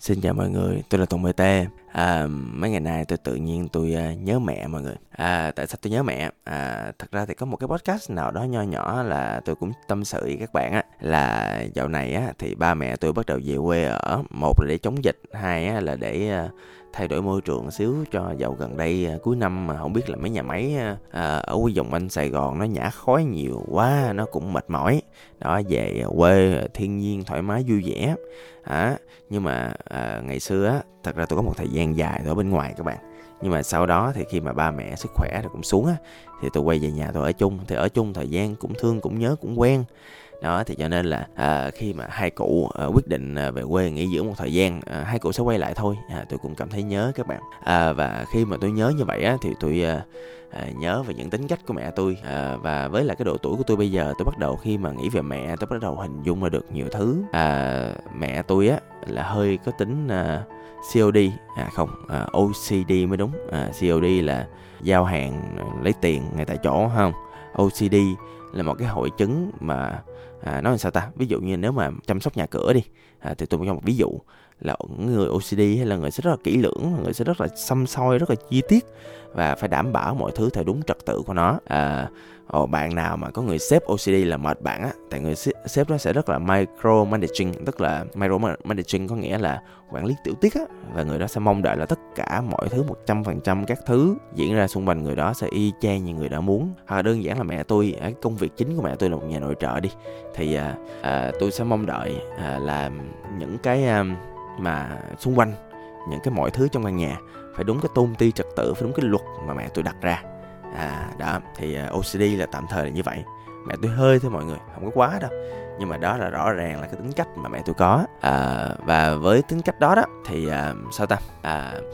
Xin chào mọi người, tôi là Tùng BT. Mấy ngày nay tôi tự nhiên nhớ mẹ mọi người. Tại sao tôi nhớ mẹ? Thật ra thì có một cái podcast nào đó nho nhỏ là tôi cũng tâm sự với các bạn á, là dạo này á thì ba mẹ tôi bắt đầu về quê ở. Một là để chống dịch, hai á là để thay đổi môi trường xíu cho dạo gần đây cuối năm mà không biết là mấy nhà máy ở cái vùng Anh Sài Gòn nó nhả khói nhiều quá, nó cũng mệt mỏi đó, về quê thiên nhiên thoải mái vui vẻ. Nhưng mà ngày xưa á, thật ra tôi có một thời gian dài ở bên ngoài các bạn, nhưng mà sau đó thì khi mà ba mẹ sức khỏe rồi cũng xuống á, thì tôi quay về nhà tôi ở chung. Thì ở chung thời gian cũng thương cũng nhớ cũng quen đó, thì cho nên là khi mà hai cụ quyết định về quê nghỉ dưỡng một thời gian, hai cụ sẽ quay lại thôi. Tôi cũng cảm thấy nhớ các bạn. Và khi mà tôi nhớ như vậy á, thì tôi nhớ về những tính cách của mẹ tôi. Và với lại cái độ tuổi của tôi bây giờ, tôi bắt đầu khi mà nghĩ về mẹ, tôi bắt đầu hình dung ra được nhiều thứ. Mẹ tôi á là hơi có tính COD, OCD mới đúng. COD là giao hàng lấy tiền ngay tại chỗ không? OCD là một cái hội chứng mà nói làm sao ta, ví dụ như nếu mà chăm sóc nhà cửa đi, thì tôi cho một ví dụ là người OCD hay là người sẽ rất là kỹ lưỡng, người sẽ rất là xăm soi, rất là chi tiết và phải đảm bảo mọi thứ theo đúng trật tự của nó. Bạn nào mà có người sếp OCD là mệt bạn á, tại người sếp nó sẽ rất là micromanaging, tức là micromanaging có nghĩa là quản lý tiểu tiết á, và người đó sẽ mong đợi là tất cả mọi thứ 100% các thứ diễn ra xung quanh người đó sẽ y chang như người đã muốn. Hoặc là đơn giản là mẹ tôi, công việc chính của mẹ tôi là một nhà nội trợ đi, thì tôi sẽ mong đợi là những cái mà xung quanh, những cái mọi thứ trong căn nhà phải đúng cái tôn ti trật tự, phải đúng cái luật mà mẹ tôi đặt ra. Đó thì OCD là tạm thời là như vậy. Mẹ tôi hơi thôi mọi người, không có quá đâu, nhưng mà đó là rõ ràng là cái tính cách mà mẹ tôi có. Và với tính cách đó đó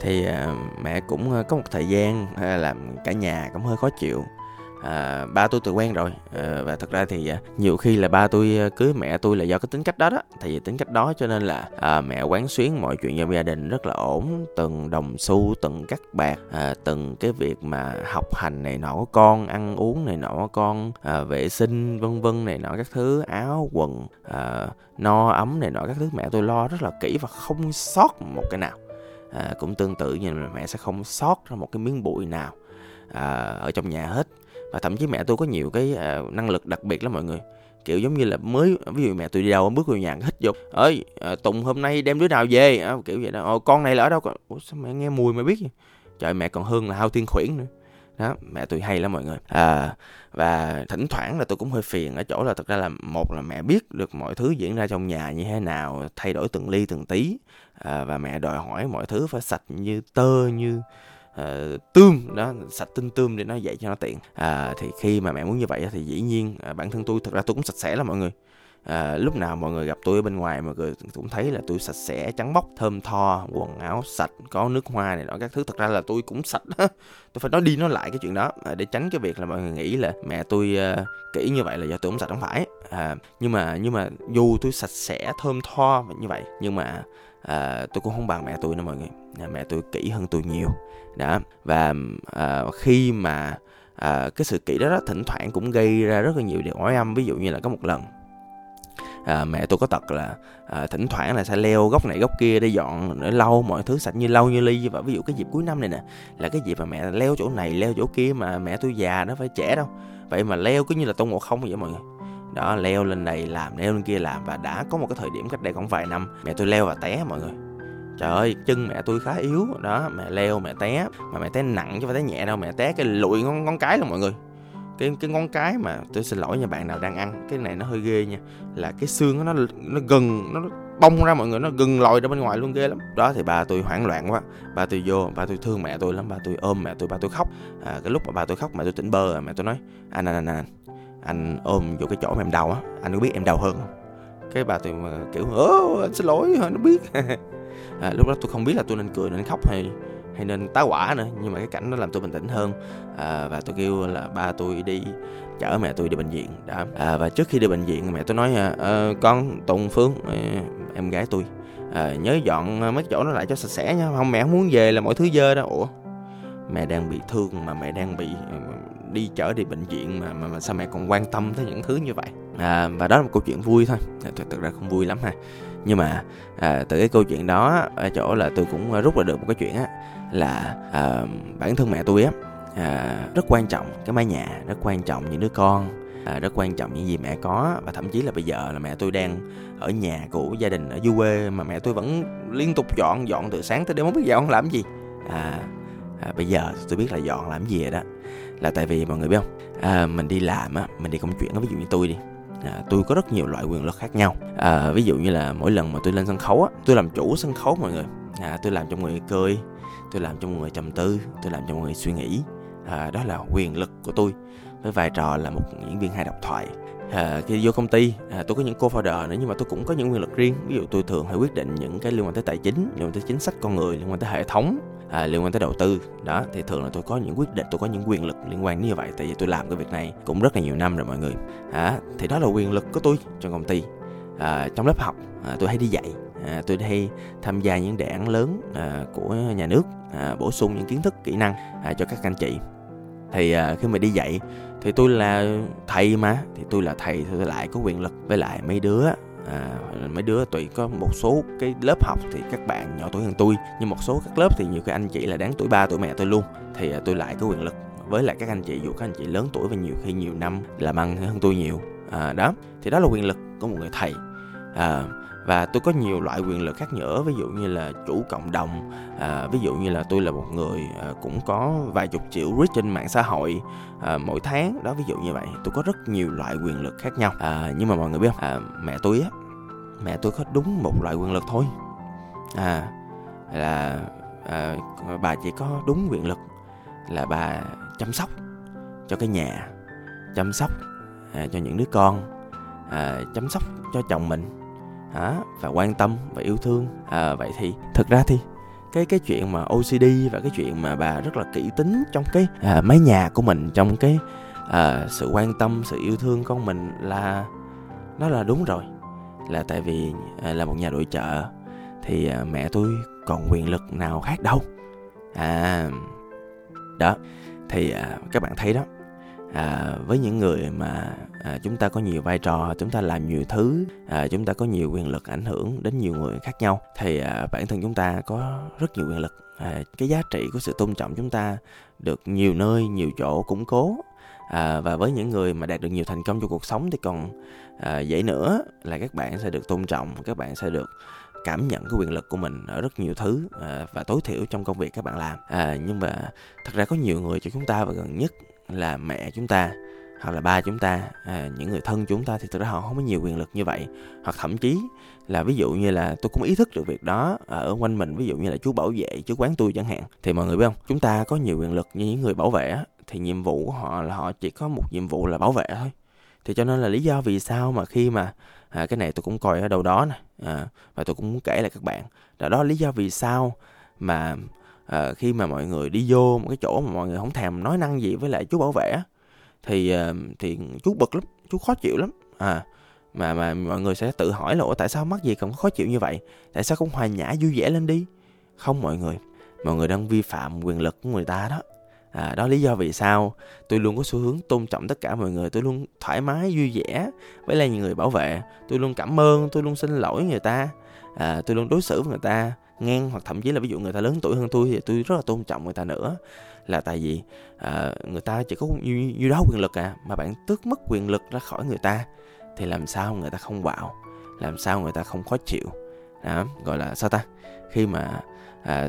thì mẹ cũng có một thời gian làm cả nhà cũng hơi khó chịu. Ba tôi tự quen rồi, và thật ra thì nhiều khi là ba tôi cưới mẹ tôi là do cái tính cách đó đó. Thì tính cách đó cho nên là mẹ quán xuyến mọi chuyện trong gia đình rất là ổn, từng đồng xu, từng cắt bạc, từng cái việc mà học hành này nọ của con, ăn uống này nọ của con, vệ sinh vân vân này nọ các thứ, áo quần, no ấm này nọ các thứ, mẹ tôi lo rất là kỹ và không sót một cái nào. Cũng tương tự như là mẹ sẽ không sót ra một cái miếng bụi nào ở trong nhà hết. Và thậm chí mẹ tôi có nhiều cái năng lực đặc biệt lắm mọi người, kiểu giống như là mới, ví dụ mẹ tôi đi đâu bước vào nhà hít vô, ơi Tùng hôm nay đem đứa nào về, kiểu vậy đó. Con này là ở đâu? Ủa sao mẹ nghe mùi mẹ biết vậy? Trời, mẹ còn hơn là hao thiên khuyển nữa đó, mẹ tôi hay lắm mọi người. Và thỉnh thoảng là tôi cũng hơi phiền ở chỗ là thật ra là một là mẹ biết được mọi thứ diễn ra trong nhà như thế nào, thay đổi từng ly từng tí, và mẹ đòi hỏi mọi thứ phải sạch như tơ, như tươm đó, sạch tinh tươm để nó dạy cho nó tiện. Thì khi mà mẹ muốn như vậy thì dĩ nhiên bản thân tôi, thật ra tôi cũng sạch sẽ lắm mọi người. Lúc nào mọi người gặp tôi ở bên ngoài mọi người cũng thấy là tôi sạch sẽ, trắng bóc, thơm tho, quần áo sạch, có nước hoa này nọ các thứ. Thật ra là tôi cũng sạch đó. Tôi phải nói đi nói lại cái chuyện đó để tránh cái việc là mọi người nghĩ là mẹ tôi kỹ như vậy là do tôi không sạch, không phải. Nhưng mà dù tôi sạch sẽ, thơm tho như vậy, nhưng mà tôi cũng không bằng mẹ tôi nữa mọi người. Mẹ tôi kỹ hơn tôi nhiều đó. Và khi mà cái sự kỹ đó, thỉnh thoảng cũng gây ra rất là nhiều điều oái âm. Ví dụ như là có một lần mẹ tôi có tật là thỉnh thoảng là sẽ leo góc này góc kia để dọn, để lau mọi thứ sạch như lau như ly. Và ví dụ cái dịp cuối năm này nè là cái dịp mà mẹ leo chỗ này leo chỗ kia, mà mẹ tôi già nó phải trẻ đâu, vậy mà leo cứ như là Tôn Ngộ Không vậy mọi người đó, leo lên này làm, leo lên kia làm. Và đã có một cái thời điểm cách đây khoảng vài năm, mẹ tôi leo và té mọi người. Trời ơi, chân mẹ tôi khá yếu đó, mẹ leo mẹ té, mà mẹ té nặng chứ phải té nhẹ đâu, mẹ té cái lụi ngón cái luôn mọi người. Cái ngón cái mà, tôi xin lỗi nha bạn nào đang ăn, cái này nó hơi ghê nha, là cái xương nó gần, nó bong ra mọi người, nó gần lòi ra bên ngoài luôn, ghê lắm. Đó thì ba tôi hoảng loạn quá, ba tôi vô, ba tôi thương mẹ tôi lắm, ba tôi ôm mẹ tôi, ba tôi khóc. Cái lúc mà ba tôi khóc mẹ tôi tỉnh bơ rồi, mẹ tôi nói anh ôm vô cái chỗ mà em đau á, anh có biết em đau hơn không? Cái bà tôi mà kiểu anh xin lỗi, nó biết. Lúc đó tôi không biết là tôi nên cười, nên khóc hay nên tá hỏa nữa, nhưng mà cái cảnh nó làm tôi bình tĩnh hơn. Và tôi kêu là ba tôi đi chở mẹ tôi đi bệnh viện đó. Và trước khi đi bệnh viện mẹ tôi nói con Tùng Phương, em gái tôi, nhớ dọn mấy chỗ nó lại cho sạch sẽ nha, không mẹ không muốn về là mọi thứ dơ đó. Ủa, mẹ đang bị thương mà mẹ đang bị đi chở đi bệnh viện mà sao mẹ còn quan tâm tới những thứ như vậy Và đó là một câu chuyện vui thôi, thật ra không vui lắm ha. Nhưng mà từ cái câu chuyện đó ở chỗ là tôi cũng rút ra được một cái chuyện á, là bản thân mẹ tôi á, rất quan trọng cái mái nhà, rất quan trọng những đứa con, rất quan trọng những gì mẹ có. Và thậm chí là bây giờ là mẹ tôi đang ở nhà của gia đình ở dưới quê mà mẹ tôi vẫn liên tục dọn từ sáng tới đêm, không biết dọn làm gì. Bây giờ tôi biết là dọn làm gì rồi đó, là tại vì mọi người biết không, mình đi làm á, mình đi công chuyện á, ví dụ như tôi đi, tôi có rất nhiều loại quyền lực khác nhau. Ví dụ như là mỗi lần mà tôi lên sân khấu á, tôi làm chủ sân khấu mọi người. Tôi làm cho mọi người cười, tôi làm cho mọi người trầm tư, tôi làm cho mọi người suy nghĩ. Đó là quyền lực của tôi với vai trò là một diễn viên hay độc thoại. Khi vô công ty, tôi có những co-founder nữa, nhưng mà tôi cũng có những quyền lực riêng. Ví dụ tôi thường hay quyết định những cái liên quan tới tài chính, liên quan tới chính sách con người, liên quan tới hệ thống, liên quan tới đầu tư. Đó, thì thường là tôi có những quyết định, tôi có những quyền lực liên quan như vậy. Tại vì tôi làm cái việc này cũng rất là nhiều năm rồi mọi người. Thì đó là quyền lực của tôi trong công ty. Trong lớp học, tôi hay đi dạy, tôi hay tham gia những đề án lớn của nhà nước, bổ sung những kiến thức, kỹ năng cho các anh chị. Thì khi mà đi dạy thì tôi là thầy mà, thì tôi là thầy thì tôi lại có quyền lực. Với lại mấy đứa tụi có một số cái lớp học thì các bạn nhỏ tuổi hơn tôi, nhưng một số các lớp thì nhiều cái anh chị là đáng tuổi ba tuổi mẹ tôi luôn, thì tôi lại có quyền lực với lại các anh chị, dù các anh chị lớn tuổi và nhiều khi nhiều năm làm ăn hơn tôi nhiều. Đó, thì đó là quyền lực của một người thầy. Và tôi có nhiều loại quyền lực khác nữa, ví dụ như là chủ cộng đồng, ví dụ như là tôi là một người cũng có vài chục triệu reach trên mạng xã hội mỗi tháng, đó ví dụ như vậy. Tôi có rất nhiều loại quyền lực khác nhau. Nhưng mà mọi người biết không, mẹ tôi có đúng một loại quyền lực thôi, là bà chỉ có đúng quyền lực là bà chăm sóc cho cái nhà, chăm sóc cho những đứa con, chăm sóc cho chồng mình. Và quan tâm và yêu thương. Vậy thì thực ra thì cái chuyện mà OCD và cái chuyện mà bà rất là kỹ tính trong cái mái nhà của mình, trong cái sự quan tâm, sự yêu thương con mình, là nó là đúng rồi. Là tại vì là một nhà nội trợ thì mẹ tôi còn quyền lực nào khác đâu. Đó, thì các bạn thấy đó, với những người mà chúng ta có nhiều vai trò, chúng ta làm nhiều thứ, chúng ta có nhiều quyền lực ảnh hưởng đến nhiều người khác nhau, thì bản thân chúng ta có rất nhiều quyền lực. Cái giá trị của sự tôn trọng chúng ta được nhiều nơi, nhiều chỗ củng cố. Và với những người mà đạt được nhiều thành công trong cuộc sống thì còn dễ nữa, là các bạn sẽ được tôn trọng, các bạn sẽ được cảm nhận cái quyền lực của mình ở rất nhiều thứ, và tối thiểu trong công việc các bạn làm. Nhưng mà thật ra có nhiều người cho chúng ta và gần nhất là mẹ chúng ta hoặc là ba chúng ta, những người thân chúng ta, thì thực ra họ không có nhiều quyền lực như vậy. Hoặc thậm chí là ví dụ như là tôi cũng ý thức được việc đó ở quanh mình, ví dụ như là chú bảo vệ chú quán tôi chẳng hạn. Thì mọi người biết không, chúng ta có nhiều quyền lực, như những người bảo vệ thì nhiệm vụ của họ là họ chỉ có một nhiệm vụ là bảo vệ thôi. Thì cho nên là lý do vì sao mà khi mà cái này tôi cũng coi ở đâu đó nè, và tôi cũng muốn kể lại các bạn, là đó là lý do vì sao mà khi mà mọi người đi vô một cái chỗ mà mọi người không thèm nói năng gì với lại chú bảo vệ thì chú bực lắm, chú khó chịu lắm. Mà mọi người sẽ tự hỏi là tại sao mắc gì còn khó chịu như vậy, tại sao không hòa nhã vui vẻ lên đi. Không mọi người đang vi phạm quyền lực của người ta đó. Đó là lý do vì sao tôi luôn có xu hướng tôn trọng tất cả mọi người. Tôi luôn thoải mái vui vẻ với lại những người bảo vệ, tôi luôn cảm ơn, tôi luôn xin lỗi người ta, tôi luôn đối xử với người ta ngang. Hoặc thậm chí là ví dụ người ta lớn tuổi hơn tôi thì tôi rất là tôn trọng người ta nữa, là tại vì người ta chỉ có nhiêu đó quyền lực mà bạn tước mất quyền lực ra khỏi người ta thì làm sao người ta không bạo, làm sao người ta không khó chịu. Đó, gọi là sao ta, khi mà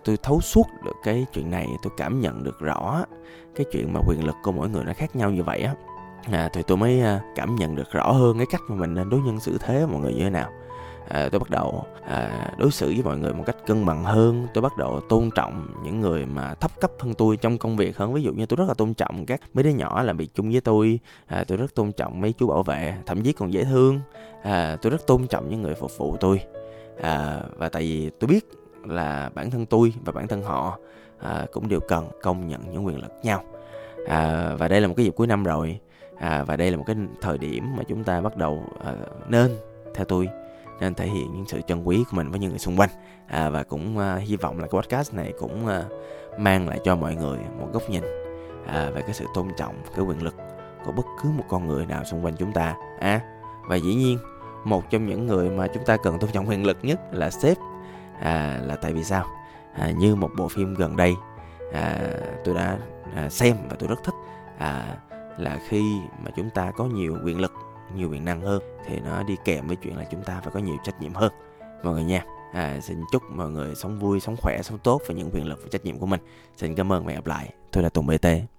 tôi thấu suốt được cái chuyện này, tôi cảm nhận được rõ cái chuyện mà quyền lực của mỗi người nó khác nhau như vậy thì tôi mới cảm nhận được rõ hơn cái cách mà mình nên đối nhân xử thế mọi người như thế nào. Tôi bắt đầu đối xử với mọi người một cách cân bằng hơn. Tôi bắt đầu tôn trọng những người mà thấp cấp hơn tôi trong công việc hơn. Ví dụ như tôi rất là tôn trọng các mấy đứa nhỏ làm việc chung với tôi, tôi rất tôn trọng mấy chú bảo vệ, thậm chí còn dễ thương. Tôi rất tôn trọng những người phục vụ tôi. Và tại vì tôi biết là bản thân tôi và bản thân họ cũng đều cần công nhận những quyền lực nhau. Và đây là một cái dịp cuối năm rồi, và đây là một cái thời điểm mà chúng ta bắt đầu nên, theo tôi, nên thể hiện những sự trân quý của mình với những người xung quanh. Và cũng hy vọng là cái podcast này cũng mang lại cho mọi người một góc nhìn về cái sự tôn trọng, cái quyền lực của bất cứ một con người nào xung quanh chúng ta. Và dĩ nhiên, một trong những người mà chúng ta cần tôn trọng quyền lực nhất là sếp. Là tại vì sao? Như một bộ phim gần đây tôi đã xem và tôi rất thích, là khi mà chúng ta có nhiều quyền lực, nhiều quyền năng hơn thì nó đi kèm với chuyện là chúng ta phải có nhiều trách nhiệm hơn. Mọi người nha, xin chúc mọi người sống vui, sống khỏe, sống tốt với những quyền lực và trách nhiệm của mình. Xin cảm ơn và hẹn gặp lại. Tôi là Tùng BT.